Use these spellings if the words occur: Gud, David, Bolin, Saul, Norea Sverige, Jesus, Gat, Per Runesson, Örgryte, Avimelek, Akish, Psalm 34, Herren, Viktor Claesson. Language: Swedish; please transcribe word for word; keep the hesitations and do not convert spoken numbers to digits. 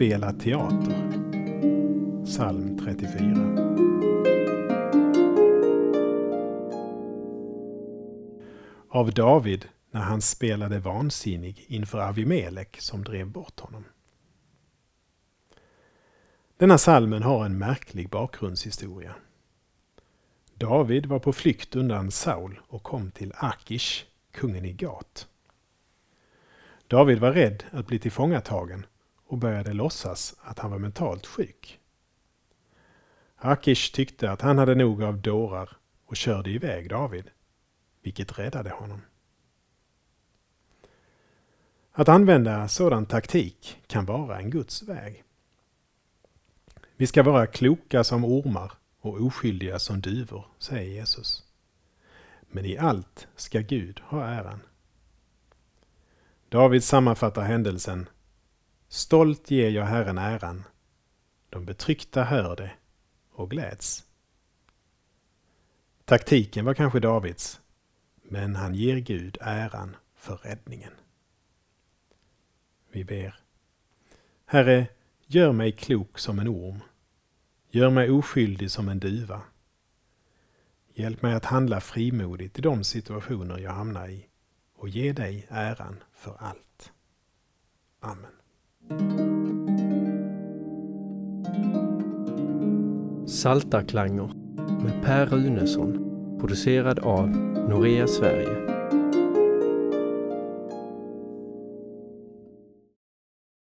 spela teater. Psalm trettiofyra. Av David när han spelade vansinnig inför Avimelek som drev bort honom. Denna psalmen har en märklig bakgrundshistoria. David var på flykt undan Saul och kom till Akish, kungen i Gat. David var rädd att bli tillfångatagen och började låtsas att han var mentalt sjuk. Akish tyckte att han hade nog av dårar och körde iväg David, vilket räddade honom. Att använda sådan taktik kan vara en Guds väg. Vi ska vara kloka som ormar och oskyldiga som duvor, säger Jesus. Men i allt ska Gud ha äran. David sammanfattar händelsen. Stolt ger jag Herren äran. De betryckta hör det och gläds. Taktiken var kanske Davids, men han ger Gud äran för räddningen. Vi ber. Herre, gör mig klok som en orm. Gör mig oskyldig som en duva. Hjälp mig att handla frimodigt i de situationer jag hamnar i och ge dig äran för allt. Amen. Saltarklanger med Per Runesson, producerad av Norea Sverige.